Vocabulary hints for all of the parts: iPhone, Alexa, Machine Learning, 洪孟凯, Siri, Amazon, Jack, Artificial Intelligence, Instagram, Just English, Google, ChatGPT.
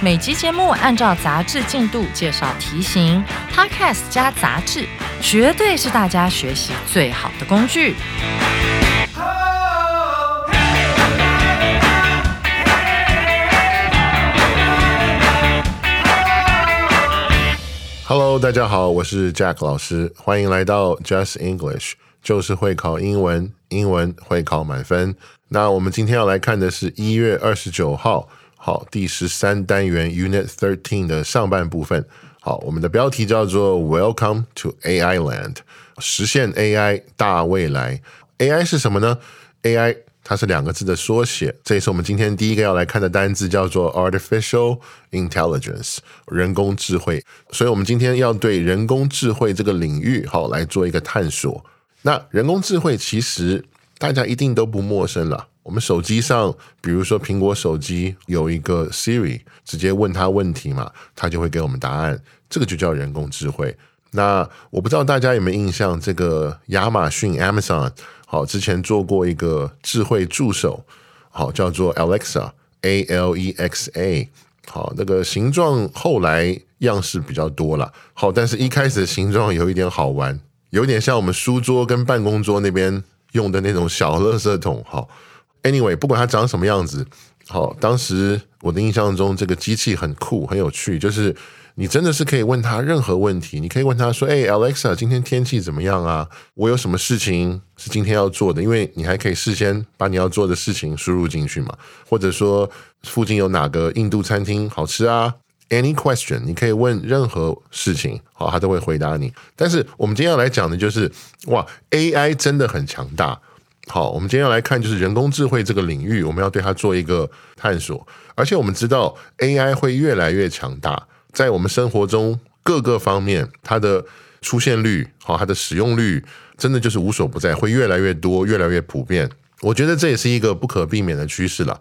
每集节目按照杂志进度介绍题型， Podcast 加杂志绝对是大家学习最好的工具。Hello， 大家好，我是 Jack 老师，欢迎来到 Just English， 就是会考英文，英文会考满分。那我们今天要来看的是1月29号，好，第13单元 Unit 13的上半部分。好，我们的标题叫做 Welcome to AI Land， 实现 AI 大未来。AI 是什么呢？ AI 它是2个字的缩写，这也是我们今天第一个要来看的单字，叫做 Artificial Intelligence， 人工智慧。所以我们今天要对人工智慧这个领域好来做一个探索。那人工智慧其实大家一定都不陌生了，我们手机上比如说苹果手机有一个 Siri， 直接问它问题嘛，它就会给我们答案，这个就叫人工智慧。那我不知道大家有没有印象，这个亚马逊 Amazon 好之前做过一个智慧助手，好叫做 Alexa， Alexa， 好，那个形状后来样式比较多了，好，但是一开始的形状有一点好玩，有点像我们书桌跟办公桌那边用的那种小垃圾桶。好 anyway， 不管它长什么样子，好，当时我的印象中这个机器很酷很有趣，就是你真的是可以问它任何问题，你可以问它说，欸， Alexa， 今天天气怎么样啊，我有什么事情是今天要做的，因为你还可以事先把你要做的事情输入进去嘛，或者说附近有哪个印度餐厅好吃啊， any question， 你可以问任何事情，好，它都会回答你。但是我们今天要来讲的就是哇， AI 真的很强大。好，我们今天要来看就是人工智慧这个领域，我们要对它做一个探索。而且我们知道 AI 会越来越强大，在我们生活中各个方面，它的出现率，好，它的使用率真的就是无所不在，会越来越多，越来越普遍。我觉得这也是一个不可避免的趋势了。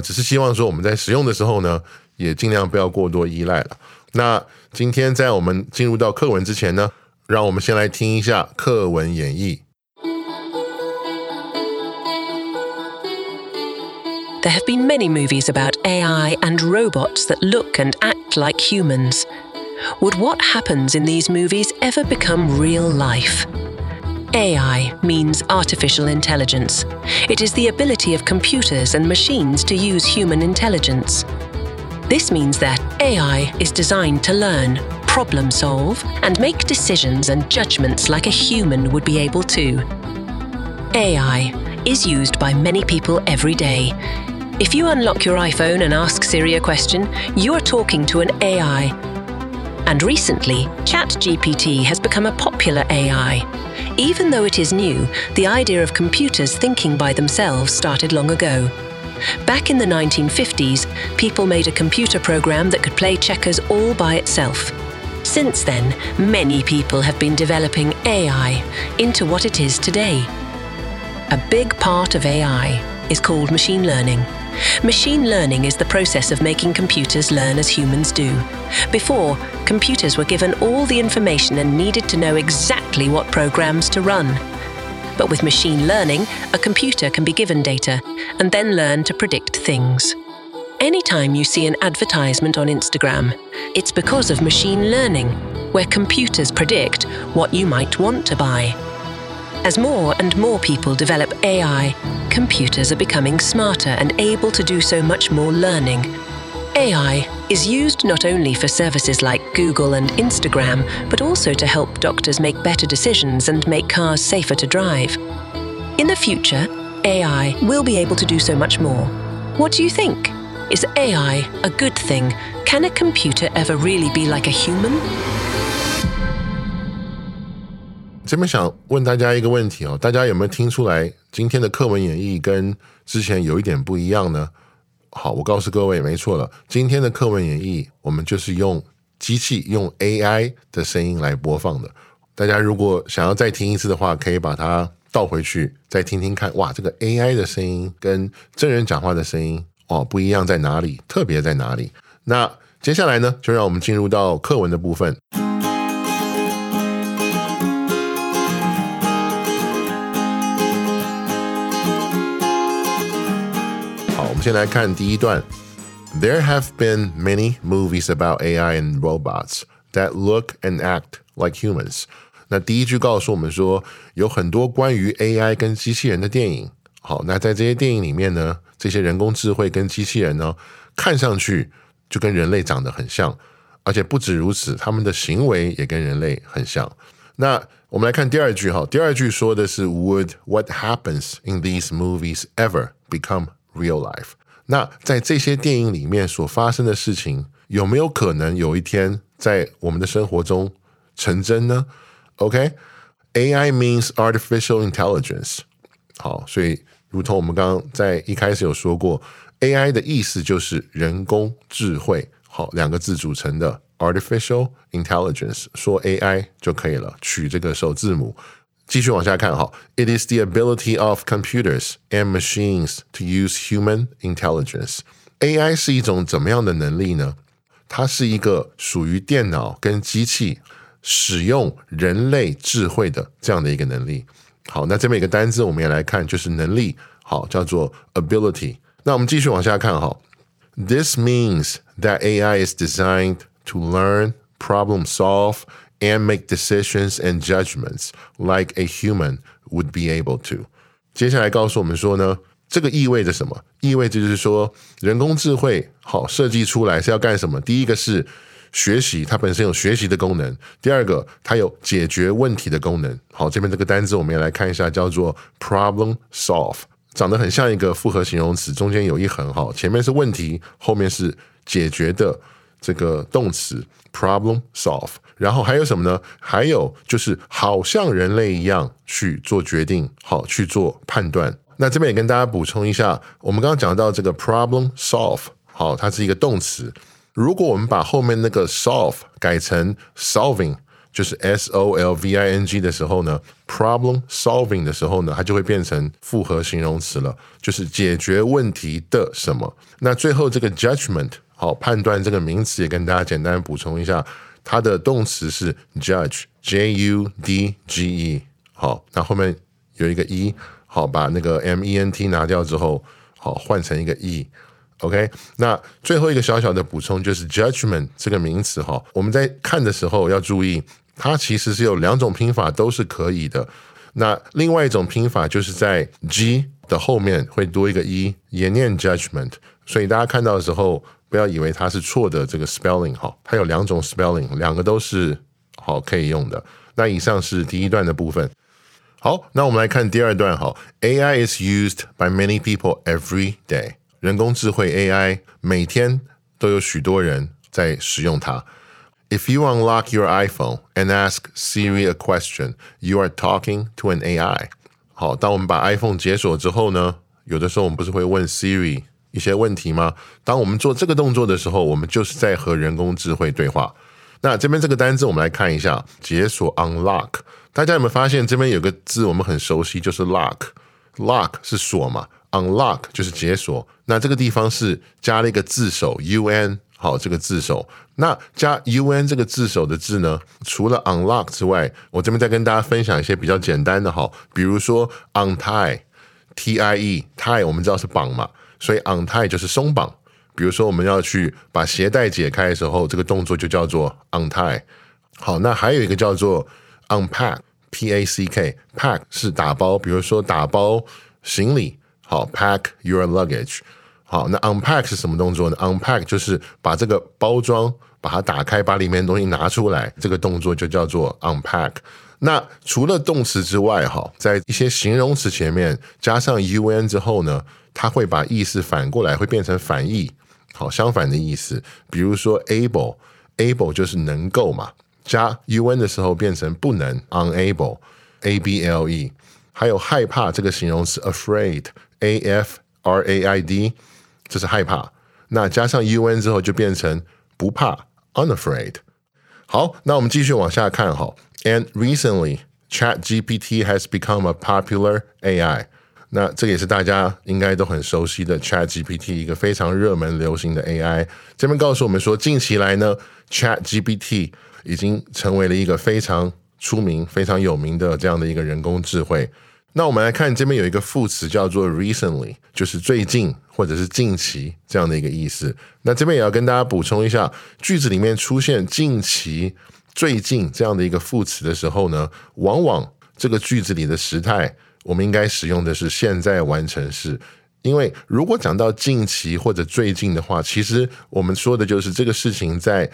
只是希望说我们在使用的时候呢，也尽量不要过多依赖了。那今天在我们进入到课文之前呢，让我们先来听一下课文演绎。There have been many movies about AI and robots that look and act like humans. Would what happens in these movies ever become real life? AI means artificial intelligence. It is the ability of computers and machines to use human intelligence. This means that AI is designed to learn, problem solve, and make decisions and judgments like a human would be able to. AI is used by many people every day.If you unlock your iPhone and ask Siri a question, you are talking to an AI. And recently, ChatGPT has become a popular AI. Even though it is new, the idea of computers thinking by themselves started long ago. Back in the 1950s, people made a computer program that could play checkers all by itself. Since then, many people have been developing AI into what it is today. A big part of AI is called machine learning.Machine learning is the process of making computers learn as humans do. Before, computers were given all the information and needed to know exactly what programs to run. But with machine learning, a computer can be given data and then learn to predict things. Anytime you see an advertisement on Instagram, it's because of machine learning, where computers predict what you might want to buy. As more and more people develop AI,Computers are becoming smarter and able to do so much more learning. AI is used not only for services like Google and Instagram, but also to help doctors make better decisions and make cars safer to drive. In the future, AI will be able to do so much more. What do you think? Is AI a good thing? Can a computer ever really be like a human?这边想问大家一个问题哦，大家有没有听出来今天的课文演绎跟之前有一点不一样呢？好，我告诉各位没错了，今天的课文演绎我们就是用机器用 AI 的声音来播放的，大家如果想要再听一次的话，可以把它倒回去再听听看，哇，这个 AI 的声音跟真人讲话的声音哦，不一样在哪里，特别在哪里。那接下来呢，就让我们进入到课文的部分。好，我们先来看第一段。There have been many movies about AI and robots that look and act like humans。那第一句告诉我们说，有很多关于 AI 跟机器人的电影。好，那在这些电影里面呢，这些人工智慧跟机器人呢，看上去就跟人类长得很像，而且不止如此，他们的行为也跟人类很像。那我们来看第二句，第二句说的是 Would what happens in these movies ever become real life？ 那在这些电影里面所发生的事情，有没有可能有一天在我们的生活中成真呢？OK， AI means Artificial Intelligence。 好，所以如同我们刚刚在一开始有说过， AI 的意思就是人工智慧，好，两个字组成的 Artificial Intelligence， 说 AI 就可以了，取这个首字母。继续往下看，好， It is the ability of computers and machines to use human intelligence。 AI 是一种怎么样的能力呢？它是一个属于电脑跟机器使用人类智慧的这样的一个能力。好，那这边一个单字我们也来看，就是能力，好，叫做 ability。 那我们继续往下看，好， This means that AI is designed to learn, problem solve, and make decisions and judgments like a human would be able to。 接下来告诉我们说呢，这个意味着什么？意味着就是说人工智慧，好，设计出来是要干什么？第一个是学习，它本身有学习的功能，第二个它有解决问题的功能。好，这边这个单字我们也来看一下，叫做 problem solve， 长得很像一个复合形容词，中间有一横，好，前面是问题，后面是解决的这个动词 problem solve。 然后还有什么呢？还有就是好像人类一样去做决定，好，去做判断。那这边也跟大家补充一下，我们刚刚讲到这个 problem solve， 好，它是一个动词，如果我们把后面那个 solve 改成 solving， 就是 solving 的时候呢， problem solving 的时候呢，它就会变成复合形容词了，就是解决问题的什么。那最后这个 judgment， 好，判断这个名词也跟大家简单补充一下，它的动词是 judge， J-U-D-G-E， 好，那后面有一个 E， 好，把那个 ment 拿掉之后，好，换成一个 E。OK， 那最后一个小小的补充就是 judgment 这个名词，我们在看的时候要注意，它其实是有两种拼法都是可以的。那另外一种拼法就是在 G 的后面会多一个 E， 也念 judgment， 所以大家看到的时候不要以为它是错的这个 spelling， 它有两种 spelling， 两个都是好可以用的。那以上是第一段的部分。好，那我们来看第二段，好， AI is used by many people every day。人工智慧 AI 每天都有许多人在使用它。 If you unlock your iPhone and ask Siri a question, you are talking to an AI。 好，当我们把 iPhone 解锁之后呢，有的时候我们不是会问 Siri 一些问题吗？当我们做这个动作的时候，我们就是在和人工智慧对话。那这边这个单字我们来看一下，解锁 unlock， 大家有没有发现这边有个字我们很熟悉，就是 lock， lock 是锁嘛，unlock 就是解锁，那这个地方是加了一个字首 un， 好，这个字首，那加 un 这个字首的字呢，除了 unlock 之外，我这边再跟大家分享一些比较简单的，好，比如说 untie， tie， tie 我们知道是绑嘛，所以 untie 就是松绑，比如说我们要去把鞋带解开的时候，这个动作就叫做 untie。 好，那还有一个叫做 unpack， pack， pack 是打包，比如说打包行李，好， pack your luggage。 好，那 unpack 是什么动作呢？ unpack 就是把这个包装把它打开，把里面的东西拿出来，这个动作就叫做 unpack。 那除了动词之外，好，在一些形容词前面加上 un 之后呢，它会把意思反过来，会变成反义，好，相反的意思，比如说 able， able 就是能够嘛，加 un 的时候变成不能， unable， able。 还有害怕这个形容词 afraid，A-F-R-A-I-D，这是害怕，那加上 un 之后就变成不怕 unafraid。 好，那我们继续往下看。 And recently ChatGPT has become a popular AI。 那这也是大家应该都很熟悉的 ChatGPT， 一个非常热门流行的 AI。 这边告诉我们说，近期来呢 ChatGPT 已经成为了一个非常出名非常有名的这样的一个人工智慧。那我们来看这边有一个副词叫做 recently， 就是最近或者是近期这样的一个意思。那这边也要跟大家补充一下，句子里面出现近期最近这样的一个副词的时候呢，往往这个句子里的时态我们应该使用的是现在完成式。因为如果讲到近期或者最近的话，其实我们说的就是这个事情在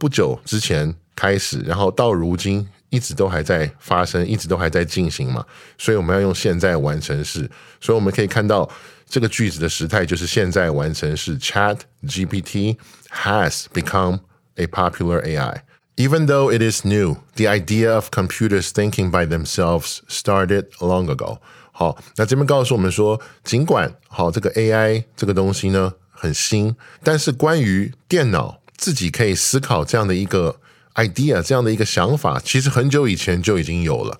不久之前开始，然后到如今一直都还在发生，一直都还在进行嘛，所以我们要用现在完成式。所以我们可以看到这个句子的时态就是现在完成式。 ChatGPT has become a popular AI. Even though it is new, the idea of computers thinking by themselves started long ago. 好，那这边告诉我们说，尽管好这个 AI 这个东西呢很新，但是关于电脑自己可以思考这样的一个idea， 这样的一个想法其实很久以前就已经有了。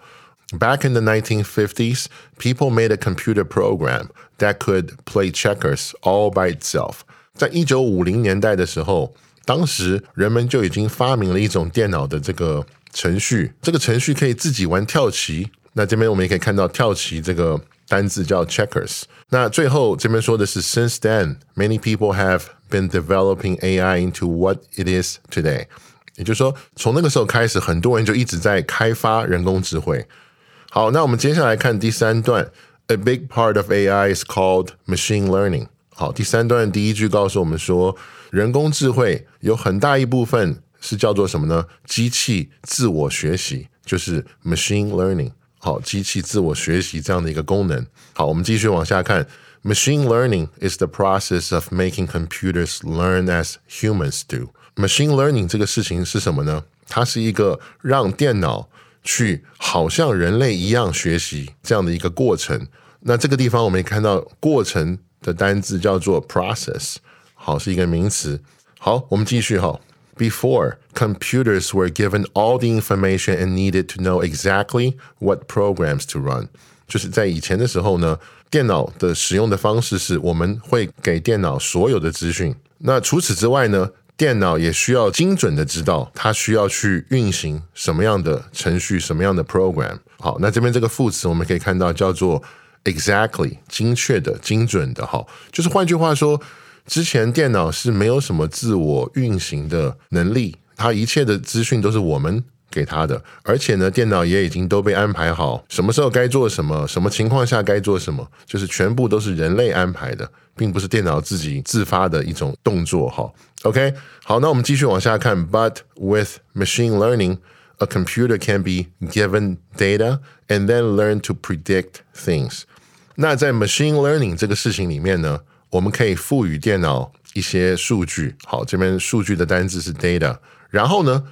Back in the 1950s, people made a computer program that could play checkers all by itself. 在1950年代的时候，当时人们就已经发明了一种电脑的这个程序，这个程序可以自己玩跳棋。那这边我们也可以看到跳棋这个单字叫 checkers。 那最后这边说的是 Since then, many people have been developing AI into what it is today.也就是说，从那个时候开始，很多人就一直在开发人工智慧。好，那我们接下来看第三段。 A big part of AI is called machine learning。 好，第三段第一句告诉我们说，人工智慧有很大一部分是叫做什么呢？机器自我学习，就是 machine learning。 好，机器自我学习这样的一个功能。好，我们继续往下看。 Machine learning is the process of making computers learn as humans do.Machine learning 这个事情是什么呢？它是一个让电脑去好像人类一样学习这样的一个过程。那这个地方我们也看到过程的单字叫做 process， 好，是一个名词。好，我们继续。Before, computers were given all the information and needed to know exactly what programs to run。 就是在以前的时候呢，电脑的使用的方式是我们会给电脑所有的资讯。那除此之外呢，电脑也需要精准的知道它需要去运行什么样的程序，什么样的 program。 好，那这边这个副词我们可以看到叫做 exactly， 精确的，精准的。好，就是换句话说，之前电脑是没有什么自我运行的能力，它一切的资讯都是我们给它的。而且呢，电脑也已经都被安排好什么时候该做什么，什么情况下该做什么，就是全部都是人类安排的，并不是电脑自己自发的一种动作。好，OK， 好，那我们继续往下看。 But with machine learning, a computer can be given data and then learn to predict things. 那在 machine learning 这个事情里面呢，我们可以赋予电脑一些数据。好，这边数据的单字是 data。 然后呢，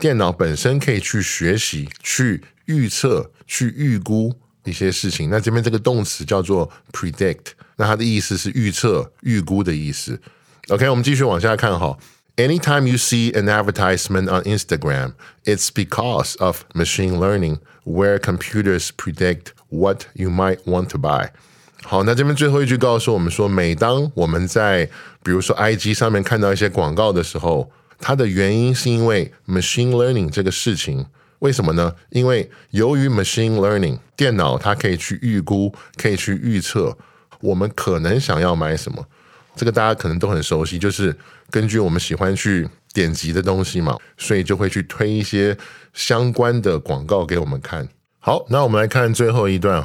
电脑本身可以去学习，去预测，去预估一些事情。那这边这个动词叫做 predict， 那它的意思是预测、预估的意思。OK， 我们继续往下看。Anytime you see an advertisement on Instagram, it's because of machine learning, where computers predict what you might want to buy. 好，那这边最后一句告诉我们说，每当我们在比如说 IG 上面看到一些广告的时候，它的原因是因为 machine learning 这个事情。为什么呢？因为由于 machine learning， 电脑它可以去预估，可以去预测我们可能想要买什么。这个大家可能都很熟悉，就是根据我们喜欢去点击的东西嘛，所以就会去推一些相关的广告给我们看。好，那我们来看最后一段。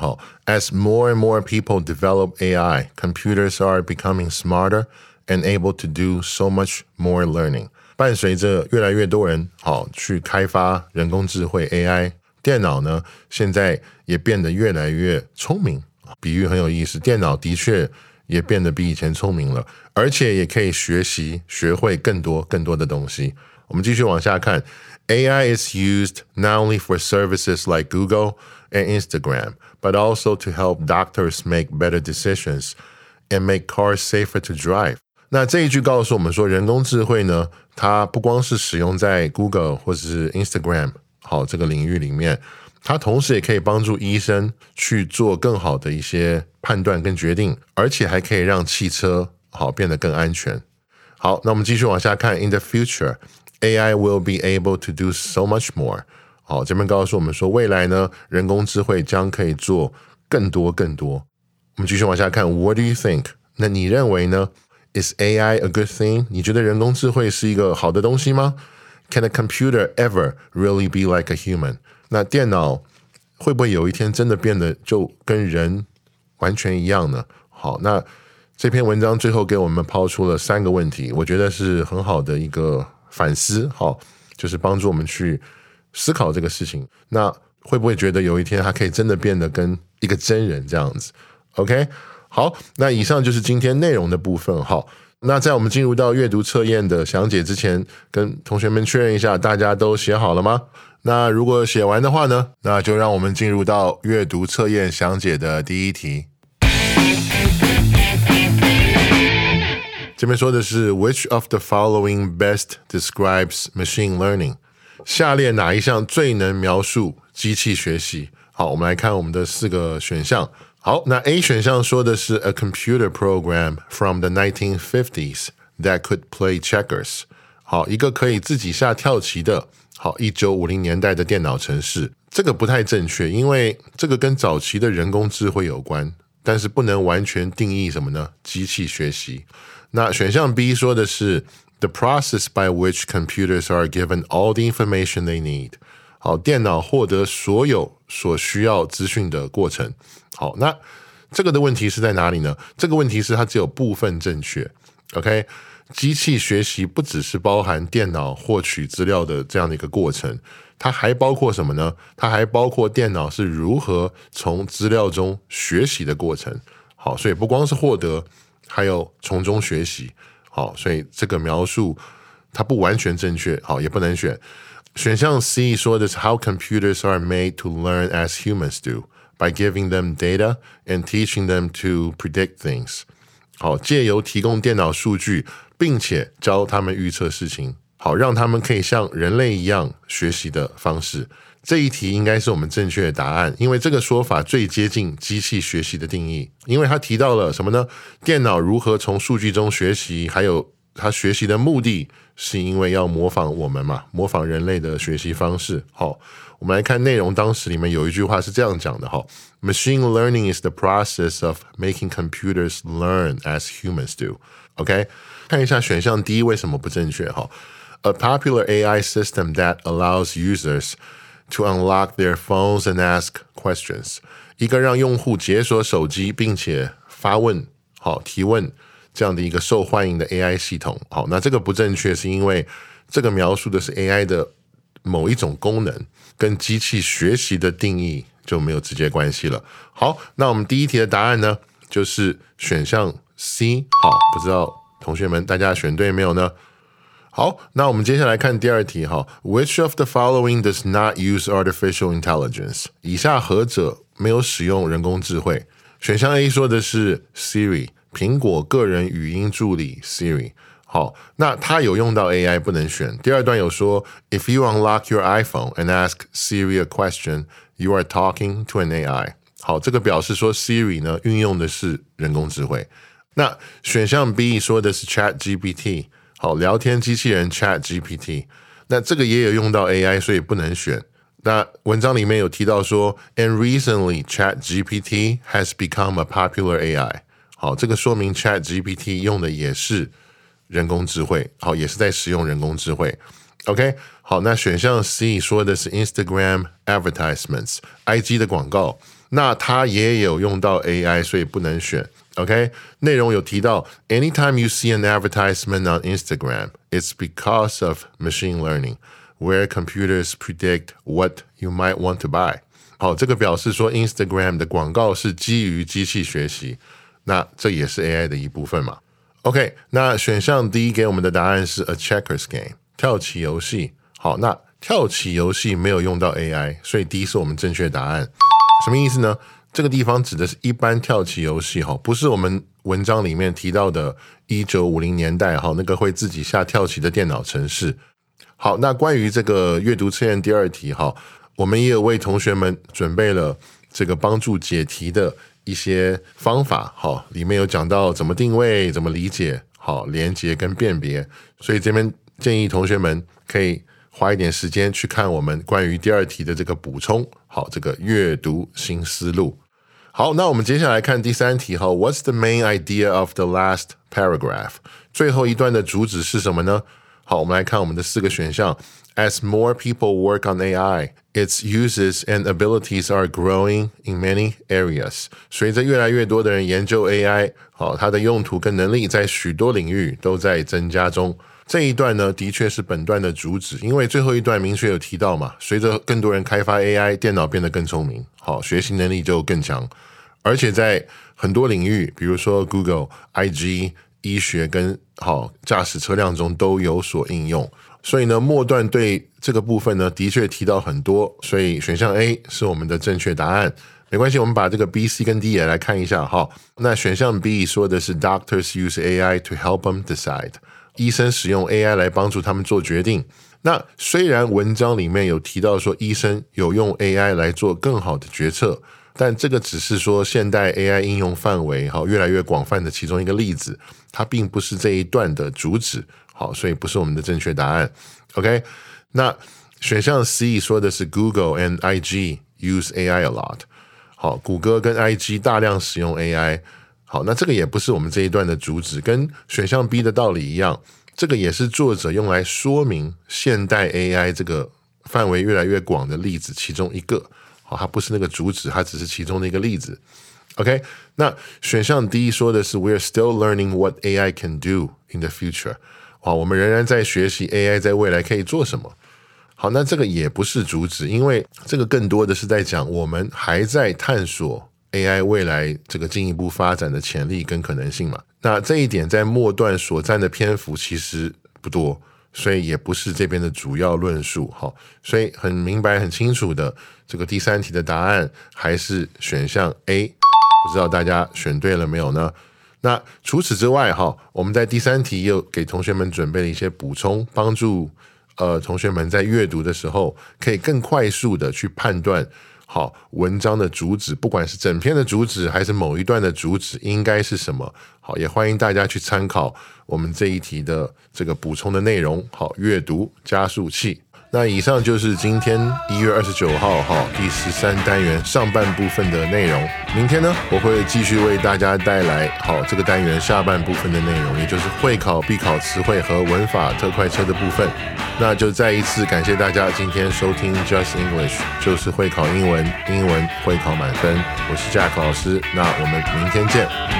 As more and more people develop AI, computers are becoming smarter and able to do so much more learning. 伴随着越来越多人去开发人工智慧 AI， 电脑呢现在也变得越来越聪明。比喻很有意思，电脑的确也变得比以前聪明了，而且也可以学习，学会更多的东西。我们继续往下看。 AI is used not only for services like Google and Instagram, but also to help doctors make better decisions and make cars safer to drive。 那这一句告诉我们说，人工智慧呢，它不光是使用在 Google 或者是 Instagram 好这个领域里面，它同时也可以帮助医生去做更好的一些判断跟决定，而且还可以让汽车好变得更安全。好，那我们继续往下看。 In the future, AI will be able to do so much more。 好，这边告诉我们说，未来呢，人工智慧将可以做更多。我们继续往下看。 What do you think？ 那你认为呢？ Is AI a good thing？ 你觉得人工智慧是一个好的东西吗？ Can a computer ever really be like a human？ 那电脑会不会有一天真的变得就跟人完全一样呢？好，那这篇文章最后给我们抛出了三个问题，我觉得是很好的一个反思，好，就是帮助我们去思考这个事情。那会不会觉得有一天它可以真的变得跟一个真人这样子？ OK， 好，那以上就是今天内容的部分。好，那在我们进入到阅读测验的详解之前，跟同学们确认一下，大家都写好了吗？那如果写完的话呢，那就让我们进入到阅读测验详解的第一题。这边说的是 Which of the following best describes machine learning？ 下列哪一项最能描述机器学习？好，我们来看我们的四个选项。好，那 A 选项说的是 A computer program from the 1950s that could play checkers。 好，一个可以自己下跳棋的好1950年代的电脑程式。这个不太正确，因为这个跟早期的人工智慧有关，但是不能完全定义什么呢？机器学习。那选项 B 说的是 The process by which computers are given all the information they need。好，电脑获得所有所需要资讯的过程。好，那这个的问题是在哪里呢？这个问题是它只有部分正确。 OK， 机器学习不只是包含电脑获取资料的这样的一个过程，它还包括什么呢？它还包括电脑是如何从资料中学习的过程。好，所以不光是获得，还有从中学习。好，所以这个描述它不完全正确，好，也不能选。选项 C 说的是 How computers are made to learn as humans do by giving them data and teaching them to predict things。 好，藉由提供电脑数据并且教他们预测事情，好，让他们可以像人类一样学习的方式。这一题应该是我们正确的答案，因为这个说法最接近机器学习的定义。因为它提到了什么呢？电脑如何从数据中学习，还有它学习的目的是因为要模仿我们嘛，模仿人类的学习方式。好，我们来看内容，当时里面有一句话是这样讲的，好， Machine learning is the process of making computers learn as humans do。 OK， 看一下选项 D 为什么不正确。好， A popular AI system that allows users to unlock their phones and ask questions。 一个让用户解锁手机并且发问，好，提问这样的一个受欢迎的 AI 系统。好，那这个不正确是因为这个描述的是 AI 的某一种功能，跟机器学习的定义就没有直接关系了。好，那我们第一题的答案呢就是选项 C。 好，不知道同学们大家选对没有呢？好，那我们接下来看第二题。好， Which of the following does not use artificial intelligence？ 以下何者没有使用人工智慧？选项 A 说的是 Siri， 苹果个人语音助理 Siri。 好，那它有用到 AI， 不能选。第二段有说 If you unlock your iPhone and ask Siri a question, you are talking to an AI。 好，这个表示说 Siri 呢运用的是人工智慧。那选项 B 说的是 ChatGPT，好，聊天机器人 ChatGPT， 那这个也有用到 AI， 所以不能选。那文章里面有提到说 And recently ChatGPT has become a popular AI。 好，这个说明 ChatGPT 用的也是人工智慧，好，也是在使用人工智慧。 OK， 好，那选项 C 说的是 Instagram advertisements， IG 的广告，那它也有用到 AI， 所以不能选。OK， 内容有提到 Anytime you see an advertisement on Instagram, it's because of machine learning, where computers predict what you might want to buy。 好，这个表示说 Instagram 的广告是基于机器学习，那这也是 AI 的一部分嘛。 OK， 那选项 D 给我们的答案是 A checkers game， 跳棋游戏。好，那跳棋游戏没有用到 AI， 所以 D 是我们正确答案。什么意思呢？这个地方指的是一般跳棋游戏，不是我们文章里面提到的1950年代那个会自己下跳棋的电脑程式。好，那关于这个阅读测验第二题，我们也有为同学们准备了这个帮助解题的一些方法，里面有讲到怎么定位、怎么理解、连结跟辨别，所以这边建议同学们可以花一点时间去看我们关于第二题的这个补充，好，这个阅读新思路。好，那我们接下来看第三题， What's the main idea of the last paragraph？ 最后一段的主旨是什么呢？好，我们来看我们的四个选项。 As more people work on AI, its uses and abilities are growing in many areas。 随着越来越多的人研究 AI， 好，它的用途跟能力在许多领域都在增加中。这一段呢，的确是本段的主旨，因为最后一段明确有提到嘛，随着更多人开发 AI， 电脑变得更聪明，好，学习能力就更强，而且在很多领域，比如说 Google、IG、医学跟好驾驶车辆中都有所应用。所以呢，末段对这个部分呢，的确提到很多，所以选项 A 是我们的正确答案。没关系，我们把这个 B、C 跟 D 也来看一下哈。那选项 B 说的是 Doctors use AI to help them decide。医生使用 AI 来帮助他们做决定。那虽然文章里面有提到说医生有用 AI 来做更好的决策，但这个只是说现代 AI 应用范围越来越广泛的其中一个例子，它并不是这一段的主旨，好，所以不是我们的正确答案。 OK， 那选项 C 说的是 Google and IG use AI a lot， 好，谷歌跟 IG 大量使用 AI。好，那这个也不是我们这一段的主旨，跟选项 B 的道理一样，这个也是作者用来说明现代 AI 这个范围越来越广的例子其中一个。好，它不是那个主旨，它只是其中的一个例子。 OK， 那选项 D 说的是 We're still learning what AI can do in the future。 好，我们仍然在学习 AI 在未来可以做什么。好，那这个也不是主旨，因为这个更多的是在讲我们还在探索AI 未来这个进一步发展的潜力跟可能性嘛，那这一点在末段所占的篇幅其实不多，所以也不是这边的主要论述。好，所以很明白很清楚的，这个第三题的答案还是选项 A， 不知道大家选对了没有呢？那除此之外，我们在第三题又给同学们准备了一些补充，帮助同学们在阅读的时候可以更快速的去判断好文章的主旨，不管是整篇的主旨还是某一段的主旨应该是什么。好，也欢迎大家去参考我们这一题的这个补充的内容，好，阅读加速器。那以上就是今天1月29号第13单元上半部分的内容。明天呢，我会继续为大家带来好这个单元下半部分的内容，也就是会考必考词汇和文法特快车的部分。那就再一次感谢大家今天收听 Just English， 就是会考英文，英文会考满分。我是 Jack 老师，那我们明天见。